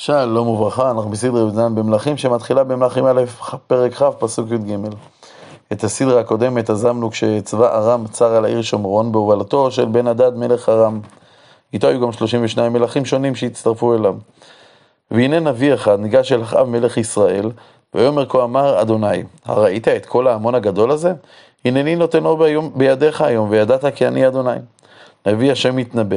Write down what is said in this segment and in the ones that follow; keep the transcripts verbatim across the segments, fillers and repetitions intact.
שלום וברכה, אנחנו בסדרה י"ד במלכים שמתחילה במלכים א' פרק ח' פסוק י"ג. את הסדרה הקודמת עזמנו כשצבא ארם צר על העיר שומרון בהובלתו של בן הדד מלך ארם. איתו היו גם שלושים ושניים מלכים שונים שהצטרפו אליו. והנה נביא אחד ניגש אל אחאב מלך ישראל, ויאמר כה אמר אדוני, הראית את כל ההמון הגדול הזה? הנני נותנו בידיך היום, וידעת כי אני אדוני. נביא השם מתנבא.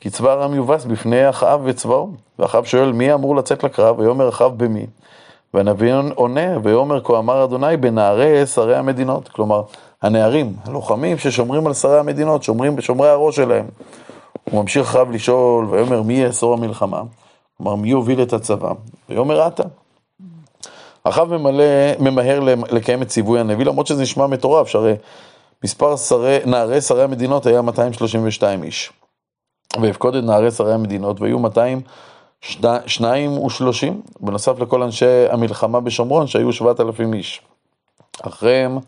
כי צבא ארם יובס בפני אחאב וצבאו, ואחאב שואל מי אמור לצאת לקרב, ויאמר אחאב במי. והנביא עונה, ויאמר כה אמר אדוני בנערי שרי המדינות, כלומר הנערים, הלוחמים ששומרים על שרי המדינות, שומרים בשומרי הראש שלהם. הוא ממשיך אחאב לשאול, ויאמר מי יאסור המלחמה, כלומר מי יוביל את הצבא, ויאמר אתה. אחאב ממלא, ממהר לקיים את ציווי הנביא, למרות שזה נשמע מטורף, שהרי מספר שרי, נערי שרי המדינות היה מאתיים שלושים ושתיים איש. והפקוד את נערי שרי המדינות, והיו מאתיים ושתיים ושלושים, בנוסף לכל אנשי המלחמה בשומרון, שהיו שבעת אלפים איש. אחריהם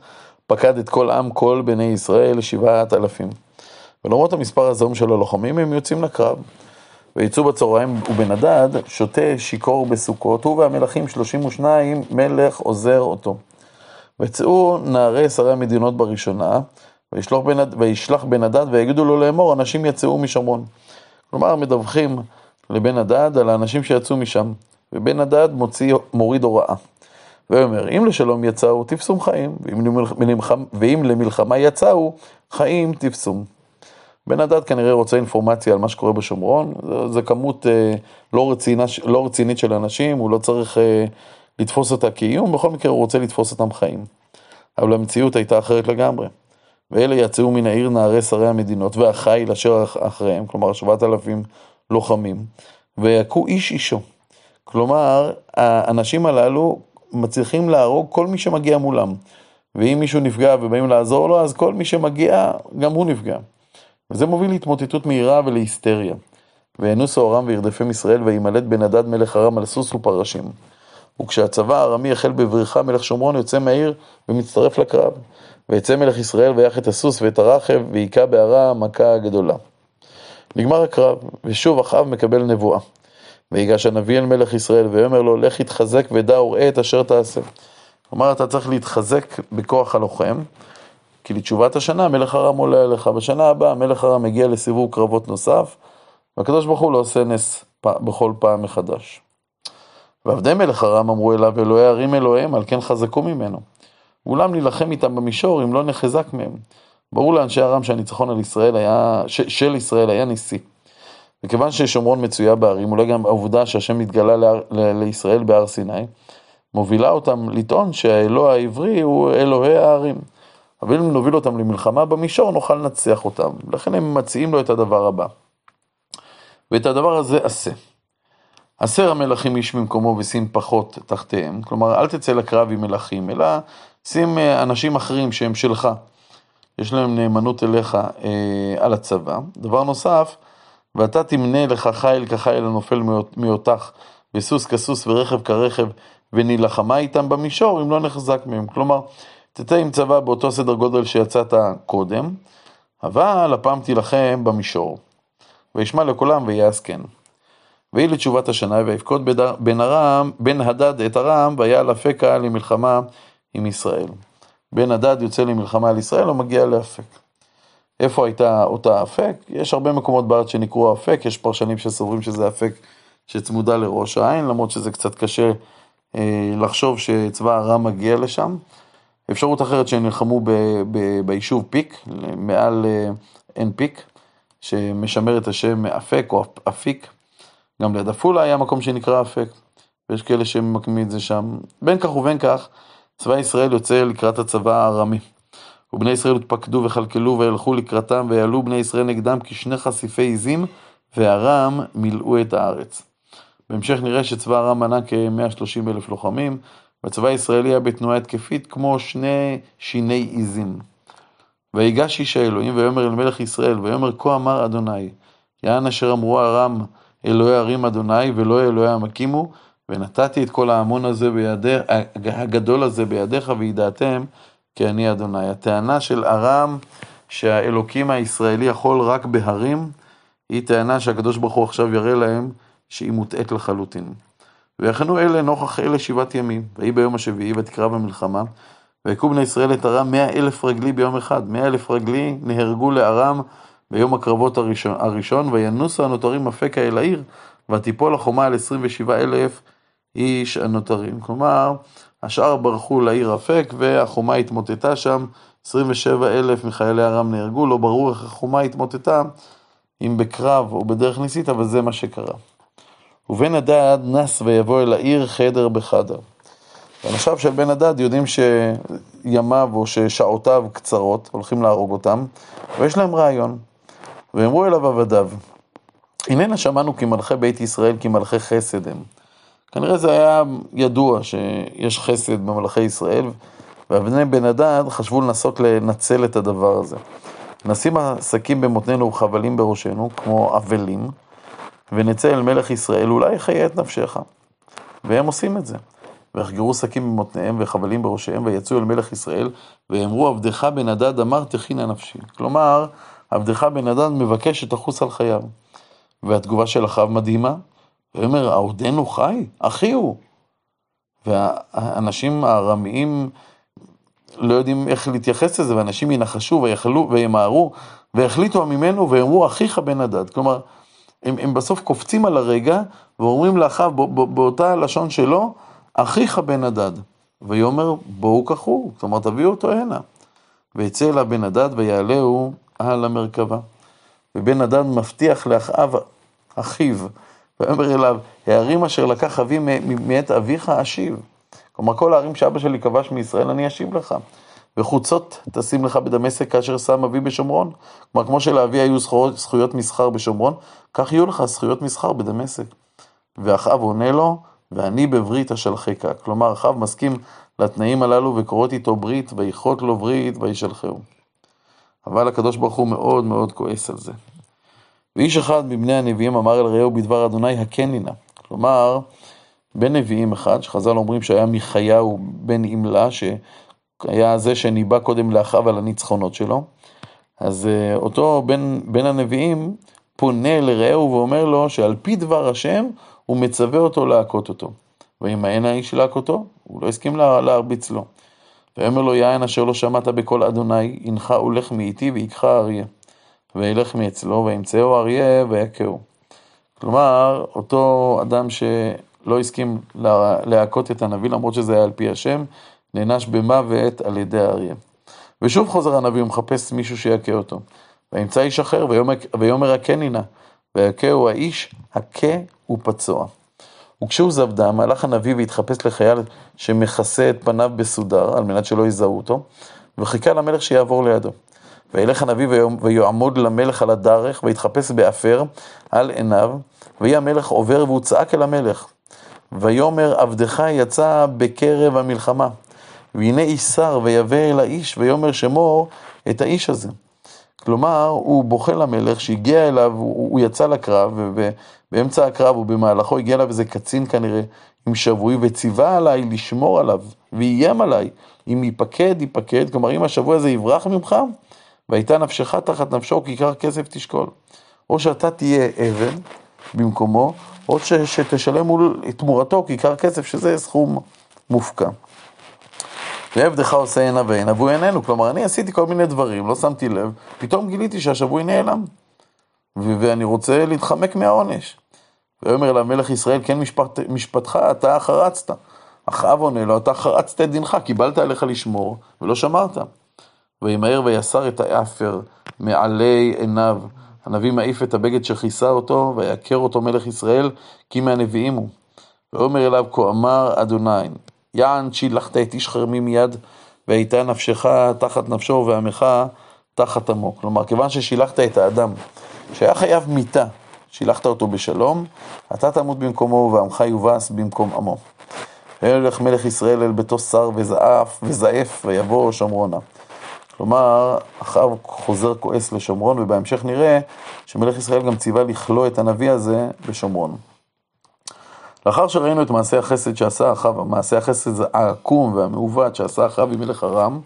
פקד את כל עם, כל בני ישראל, שבעת אלפים. ולמרות המספר הזעום של הלוחמים, הם יוצאים לקרב. ויצאו בצהריים, ובנדד שותה שיכור בסוכות, הוא והמלכים שלושים ושניים, מלך עוזר אותו. ויצאו נערי שרי המדינות בראשונה, וישלח בן, וישלח בן הדד ויגידו לו לאמור, אנשים יצאו משומרון. כלומר, מדווחים לבן הדד על האנשים שיצאו משם, ובן הדד מוציא, מוריד הוראה. ואומר, אם לשלום יצאו, תפסום חיים, ואם למלחמה יצאו, חיים תפסום. בן הדד כנראה רוצה אינפורמציה על מה שקורה בשומרון, זו כמות אה, לא, רצינה, לא רצינית של אנשים, הוא לא צריך אה, לתפוס אותה כאיום, בכל מקרה הוא רוצה לתפוס אותם חיים. אבל המציאות הייתה אחרת לגמרי. ואלה יצאו מן העיר נערי שרי המדינות, והחיל אשר אחריהם, כלומר שבעת אלפים לוחמים, ויקו איש אישו. כלומר, האנשים הללו מצליחים להרוג כל מי שמגיע מולם, ואם מישהו נפגע ובאים לעזור לו, אז כל מי שמגיע, גם הוא נפגע. וזה מוביל להתמוטטות מהירה ולהיסטריה. וינוס ארם וירדפם ישראל, וימלט בן הדד מלך ארם על סוס ופרשים. וכשהצבא הארמי החל בברכה, מלך שומרון יוצא מהעיר ומצטרף לקרב. ויצא מלך ישראל ויח את הסוס ואת הרחב, והיכה בערה מכה גדולה. נגמר הקרב, ושוב אחאב מקבל נבואה. והיגש הנביא אל מלך ישראל, ואומר לו, לך התחזק ודע וראה את אשר תעשה. כלומר, אתה צריך להתחזק בכוח הלוחם, כי לתשובת השנה, מלך ארם עולה אליך. בשנה הבאה, מלך ארם מגיע לסיבוב קרבות נוסף, והקדוש ברוך הוא לא עושה נס בכל פעם מחדש. ועבדי מלך ארם אמרו אליו, אלוהי ערים אלוהיהם, על כן חזקו ממנו. אולם נלחם איתם במישור אם לא נחזק מהם. ברור לאנשי ארם שהניצחון על ישראל היה, ש, של ישראל היה ניסי. וכיוון ששומרון מצויה בערים, אולי גם העובדה שהשם מתגלה ל, ל, לישראל בהר סיני, מובילה אותם לטעון שהאלוה העברי הוא אלוהי הערים. אבל אם נוביל אותם למלחמה במישור, נוכל לנצח אותם. לכן הם מציעים לו את הדבר הבא. ואת הדבר הזה עשה. עשר המלכים איש ממקומו ושים פחות תחתיהם. כלומר, אל תצא לקרב עם מלכים, אלא שים אנשים אחרים שהם שלך. יש להם נאמנות אליך אה, על הצבא. דבר נוסף, ואתה תמנה לך חיל כחיל הנופל מאותך, וסוס כסוס ורכב כרכב, ונלחמה איתם במישור אם לא נחזק מהם. כלומר, תצא עם צבא באותו סדר גודל שיצאת קודם, אבל הפעם תילחם במישור. וישמע לכולם ויעש כן. ויהי לתשובת השנה, ויפקוד בן, בן הדד את ארם, והיה אלפקה למלחמה עם ישראל. בן הדד יוצא למלחמה על ישראל, הוא מגיע לאפק. איפה הייתה אותה אפק? יש הרבה מקומות בארץ שנקראו אפק, יש פרשנים שסוברים שזה אפק שצמודה לראש העין, למרות שזה קצת קשה אה, לחשוב שצבא ארם מגיע לשם. אפשרות אחרת שנלחמו ב, ב, ביישוב פיק, מעל אין אה, פיק, שמשמר את השם אפק או אפיק. גם ליד אפולה היה מקום שנקרא אפק, ויש כאלה שמקמים את זה שם. בין כך ובין כך, צבא ישראל יוצא לקראת הצבא הארמי. ובני ישראל התפקדו וחלקלו והלכו לקראתם, ויעלו בני ישראל נגדם כשני חשיפי עזים, והארם מילאו את הארץ. בהמשך נראה שצבא הארם מנה כ-מאה ושלושים אלף לוחמים, והצבא הישראלי היה בתנועה התקפית כמו שני שיני עזים. ויגש איש האלוהים ויאמר אל מלך ישראל, ויאמר כה אמר אדוני, יען אשר אמרו ארם, אלוהי ערים אדוני ולא אלוהי המקימו, ונתתי את כל ההמון הזה בידיך, הגדול הזה בידיך, וידעתם כי אני אדוני. הטענה של ארם שהאלוקים הישראלי יכול רק בהרים, היא טענה שהקדוש ברוך הוא עכשיו יראה להם שהיא מוטעת לחלוטין. ויחנו אלה נוכח אלה שבעת ימים, והיא ביום השביעי ותקרא במלחמה, והיכו בני ישראל את ארם מאה אלף רגלי ביום אחד, מאה אלף רגלי נהרגו לארם ביום הקרבות הראשון, הראשון וינוסו הנותרים אפקה אל העיר, ותיפול החומה על עשרים ושבעה אלף איש הנותרים. כלומר, השאר ברחו לעיר אפק, והחומה התמוטטה שם, עשרים ושבע אלף מחיילי ארם נהרגו, לא ברור איך החומה התמוטטה, אם בקרב או בדרך ניסית, אבל זה מה שקרה. ובן הדד נס ויבוא אל העיר חדר בחדר. אנשיו של בן הדד יודעים שימיו או ששעותיו קצרות, הולכים להרוג אותם, ויש להם רעיון. ואמרו אליו עבדיו, הננה שמענו כי מלכי בית ישראל, כי מלכי חסד הם. כנראה זה היה ידוע שיש חסד במלכי ישראל, ואבני בן הדד חשבו לנסות לנצל את הדבר הזה. נשים הסכים במותנינו וחבלים בראשנו, כמו אבלים, ונצא אל מלך ישראל, אולי חיה את נפשך. והם עושים את זה. והחגרו סכים במותניהם וחבלים בראשיהם, ויצאו אל מלך ישראל, ואמרו, עבדך בן הדד אמר תחינה נפשי. כלומר, עבדך בן הדד מבקש שתחוס על חייו. והתגובה של אחיו מדהימה, ואומר, עודנו חי, אחי הוא. והאנשים הארמיים לא יודעים איך להתייחס לזה, ואנשים ינחשו ויחלו וימהרו, והחליטו ממנו ואמרו, אחיך בן הדד. כלומר, הם, הם בסוף קופצים על הרגע, ואומרים לאחיו באותה לשון שלו, אחיך בן הדד. ויאמר, בואו כחו, כלומר, תביאו אותו הנה. ויצא אליו בן הדד ויעלהו על המרכבה. ובן הדד מבטיח לאחיו, אחיו, ואומר אליו, הערים אשר לקח אבי מאת אביך אשיב. כלומר, כל הערים שאבא שלי כבש מישראל, אני אשיב לך. וחוצות תשים לך בדמשק כאשר שם אבי בשומרון. כלומר, כמו שלאבי היו זכויות מסחר בשומרון, כך יהיו לך זכויות מסחר בדמשק. ואחיו עונה לו, ואני בברית אשלחך. כלומר, אחיו מסכים לתנאים הללו וקוראות איתו ברית, ויכות לו ברית וישלחהו. אבל הקדוש ברוך הוא מאוד מאוד כועס על זה. ואיש אחד מבני הנביאים אמר אל רעהו בדבר אדוני הקנינה. כלומר, בן נביאים אחד, שחז"ל אומרים שהיה מחייהו בן עמלה, שהיה זה שניבא קודם לאחיו על הניצחונות שלו, אז אותו בן, בן הנביאים פונה לרעהו ואומר לו שעל פי דבר השם הוא מצווה אותו להכות אותו. ואם אין האיש להכותו, הוא לא הסכים לה, להרביץ לו. ואמר לו יין אשר לא שמעת בקול אדוני, הנך הולך מאיתי ויקחה אריה. וילך מאצלו וימצאו אריה ויקהו. כלומר, אותו אדם שלא הסכים להכות את הנביא, למרות שזה היה על פי השם, נענש במוות על ידי האריה. ושוב חוזר הנביא ומחפש מישהו שיקה אותו. וימצא איש אחר ויאמר הקנינה, ויקהו האיש הכה ופצוע. וכשהוא זבדם, הלך הנביא והתחפש לחייל שמכסה את פניו בסודר, על מנת שלא יזהו אותו, וחיכה למלך שיעבור לידו. וילך הנביא ויעמוד למלך על הדרך, והתחפש באפר על עיניו, ויהיה המלך עובר והוא צעק אל המלך. ויאמר עבדך יצא בקרב המלחמה, והנה איסר ויבא אל האיש, ויאמר שמור את האיש הזה. כלומר, הוא בוכה למלך שהגיע אליו, הוא יצא לקרב, ובאמצע הקרב ובמהלכו הגיע אליו איזה קצין כנראה עם שבוי, וציווה עליי לשמור עליו, ואיים עליי, אם ייפקד, ייפקד, כלומר, אם השבוי הזה יברח ממך, והייתה נפשך תחת נפשו, כיכר כסף תשקול. או שאתה תהיה אבן במקומו, או ש- שתשלם מול תמורתו, כיכר כסף, שזה סכום מופקע. ועבדך עושה הנה והנה, והוא איננו. כלומר, אני עשיתי כל מיני דברים, לא שמתי לב, פתאום גיליתי שהשבוי נעלם, ו- ואני רוצה להתחמק מהעונש. ואומר למלך ישראל, כן משפט, משפטך, אתה חרצת. אחאב עונה לו, אתה חרצת את דינך, קיבלת עליך לשמור, ולא שמרת. וימהר ויסר את האפר מעלי עיניו. הנביא מעיף את הבגד שכיסה אותו, ויקר אותו מלך ישראל, כי מהנביאים הוא. ואומר אליו, כה אמר אדוני, יען שילחת את איש חרמי מיד, והייתה נפשך תחת נפשו, ועמך תחת עמו. כלומר, כיוון ששילחת את האדם, שהיה חייב מיתה, שילחת אותו בשלום, אתה תמות במקומו, ועמך יובס במקום עמו. וילך מלך ישראל אל ביתו שר וזעף, וזעף ויבוא שומרונה. כלומר, אחאב חוזר כועס לשומרון, ובהמשך נראה שמלך ישראל גם ציווה לכלוא את הנביא הזה בשומרון. לאחר שראינו את מעשה החסד שעשה אחאב, מעשה החסד העקום והמעוות שעשה אחאב עם מלך ארם,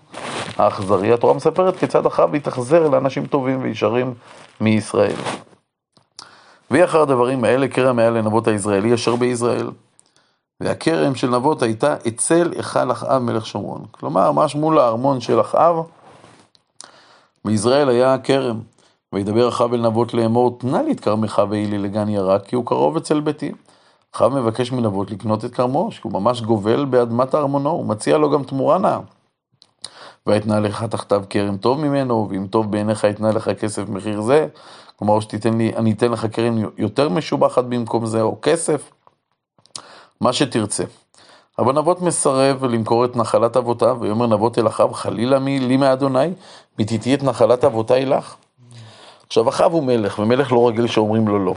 האכזרי, התורה מספרת כיצד אחאב התאכזר לאנשים טובים וישרים מישראל. ויהי אחר הדברים האלה כרם היה לנבות היזרעאלי אשר ביזרעאל. והכרם של נבות הייתה אצל היכל אחאב מלך שומרון. כלומר, ממש מול הארמון של אחאב, ביזרעאל היה כרם. וידבר אחאב אל נבות לאמור, תנה לי את כרמך ואילי לגן ירק, כי הוא קרוב אצל ביתי. אחאב מבקש מנבות לקנות את כרמו, כי הוא ממש גובל באדמת הארמונו, הוא מציע לו גם תמורה נאה. ויתנה לך תחתיו כרם טוב ממנו, ואם טוב בעיניך יתנה לך כסף מחיר זה, כלומר שתיתן לי, אני אתן לך כרם יותר משובחת במקום זה, או כסף, מה שתרצה. אבל נבות מסרב למכור את נחלת אבותיו, ויאמר נבות אל אחאב, חלילה מי לי מאדוני, מתיתי את נחלת אבותיי לך. עכשיו אחאב הוא מלך, ומלך לא רגיל שאומרים לו לא.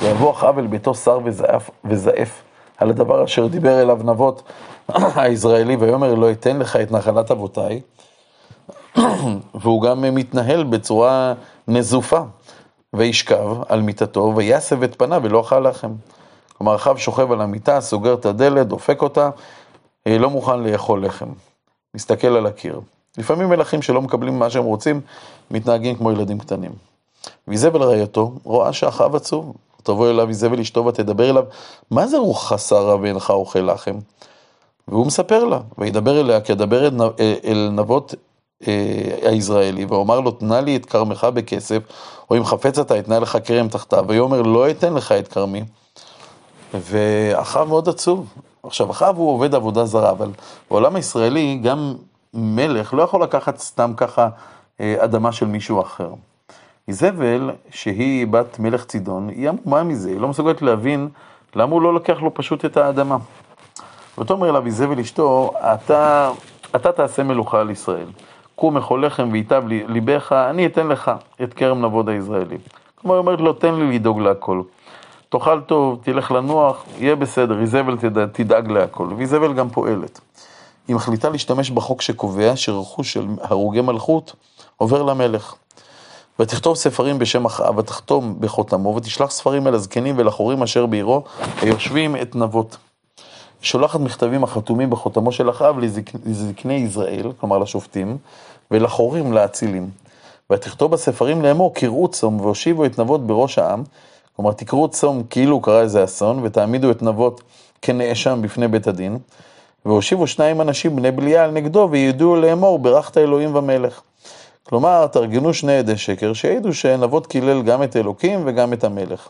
ויבוא אחאב אל ביתו שר וזעף, וזעף על הדבר אשר דיבר אליו נבות היזרעאלי, ויאמר לא אתן לך את נחלת אבותיי, והוא גם מתנהל בצורה נזופה, וישכב על מיטתו, ויסב את פניו ולא אכל לחם. כלומר, אחאב שוכב על המיטה, סוגר את הדלת, דופק אותה, לא מוכן לאכול לחם, מסתכל על הקיר. לפעמים מלכים שלא מקבלים מה שהם רוצים, מתנהגים כמו ילדים קטנים. ואיזבל רעייתו רואה שאחאב עצוב, תבוא אליו איזבל אשתו ותדבר אליו, מה זה רוח שרה ואינך אוכל לחם? והוא מספר לה, וידבר אליה, כי ידבר אל נבות היזרעאלי, ואומר לו, תנה לי את כרמך בכסף, או אם חפץ אתה, אתנה לך כרם תחתיו, ויאמר, לא אתן לך את כרמי. ואחאב מאוד עצוב. עכשיו, אחאב הוא עובד עבודה זרה, אבל בעולם הישראלי, גם מלך לא יכול לקחת סתם ככה אדמה של מישהו אחר. איזבל, שהיא בת מלך צידון, היא עמומה מזה, היא לא מסוגלת להבין למה הוא לא לקח לו פשוט את האדמה. ותאמר אליו איזבל אשתו, אתה, אתה תעשה מלוכה על ישראל. קום אכול לחם ויטב ליבך, אני אתן לך את כרם נבות היזרעאלי. כלומר, היא אומרת לו, תן לי לדאוג להכל. תאכל טוב, תלך לנוח, יהיה בסדר, איזבל תדאג, תדאג להכל. ואיזבל גם פועלת. היא מחליטה להשתמש בחוק שקובע שרכוש של הרוגי מלכות עובר למלך. ותכתוב ספרים בשם אחאב, ותחתום בחותמו, ותשלח ספרים אל הזקנים ולחורים אשר בעירו, היושבים את נבות. שולחת מכתבים החתומים בחותמו של אחאב לזקני ישראל, כלומר לשופטים, ולחורים לאצילים. ותכתוב בספרים לאמור, קראו צום והושיבו את נבות בראש העם, כלומר תקראו צום כאילו קרה איזה אסון, ותעמידו את נבות כנאשם בפני בית הדין, והושיבו שניים אנשים בני בליעל נגדו, וידעו לאמור ברכת אלוהים ומלך. כלומר, תארגנו שני עדי שקר, שיעידו שנבות קילל גם את אלוקים וגם את המלך.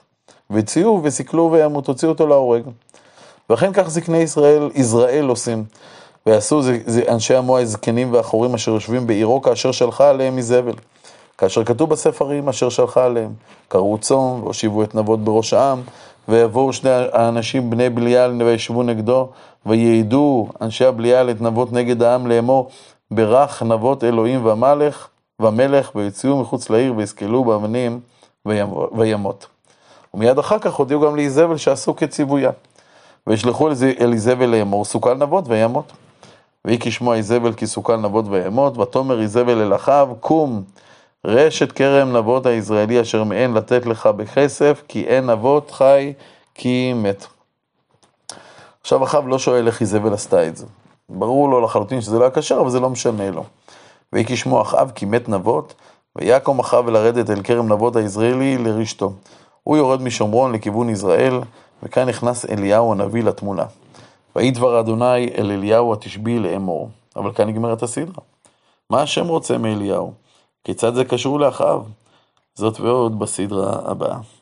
וציעו וסיכלו והוציאו אותו להורג. ואכן כך זקני ישראל, ישראל עושים. ועשו זה, זה אנשי עמו הזקנים והחורים אשר יושבים בעירו, כאשר שלחה עליהם איזבל. כאשר כתוב בספרים אשר שלחה עליהם, קראו צום, והושיבו את נבות בראש העם, ויבואו שני האנשים בני בליעל וישבו נגדו, ויעידו אנשי הבליעל את נבות נגד העם לאמור, ברך נבות אלוהים ומלך, והמלך ויציאו מחוץ לעיר ויסקלו באבנים וימות. ומיד אחר כך הודיעו גם לאיזבל שעשו כציוויה. וישלחו אל איזבל לאמור, סוכל נבות וימות. והיא כשמוע איזבל כי סוכל נבות וימות, ותאמר איזבל אל אחאב, קום, רשת כרם נבות היזרעאלי אשר מאין לתת לך בכסף, כי אין נבות חי, כי מת. עכשיו אחאב לא שואל איך איזבל עשתה את זה. ברור לו לחלוטין שזה לא הכשר, אבל זה לא משנה לו. ויהי כשמוע אחאב כי מת נבות, ויקום אחאב לרדת אל כרם נבות היזרעאלי לרשתו. הוא יורד משומרון לכיוון ישראל, וכאן נכנס אליהו הנביא לתמונה. ויהי דבר אדוני אל אליהו התשבי לאמור. אבל כאן נגמרת הסדרה. מה השם רוצה מאליהו? כיצד זה קשור לאחאב? זאת ועוד בסדרה הבאה.